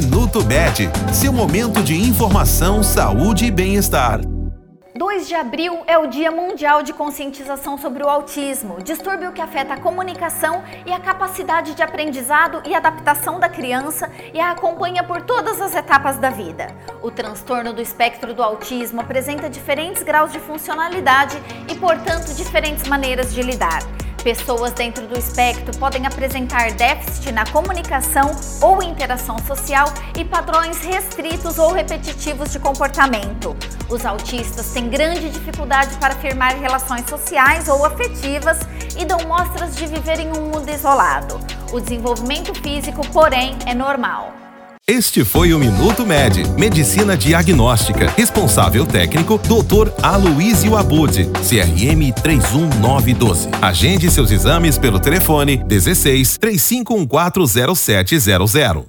Minuto BED, seu momento de informação, saúde e bem-estar. 2 de abril é o Dia Mundial de Conscientização sobre o Autismo, distúrbio que afeta a comunicação e a capacidade de aprendizado e adaptação da criança e a acompanha por todas as etapas da vida. O transtorno do espectro do autismo apresenta diferentes graus de funcionalidade e, portanto, diferentes maneiras de lidar. Pessoas dentro do espectro podem apresentar déficit na comunicação ou interação social e padrões restritos ou repetitivos de comportamento. Os autistas têm grande dificuldade para firmar relações sociais ou afetivas e dão mostras de viver em um mundo isolado. O desenvolvimento físico, porém, é normal. Este foi o Minuto Med, Medicina Diagnóstica. Responsável técnico, Dr. Aloísio Abud, CRM 31912. Agende seus exames pelo telefone 16 35140700.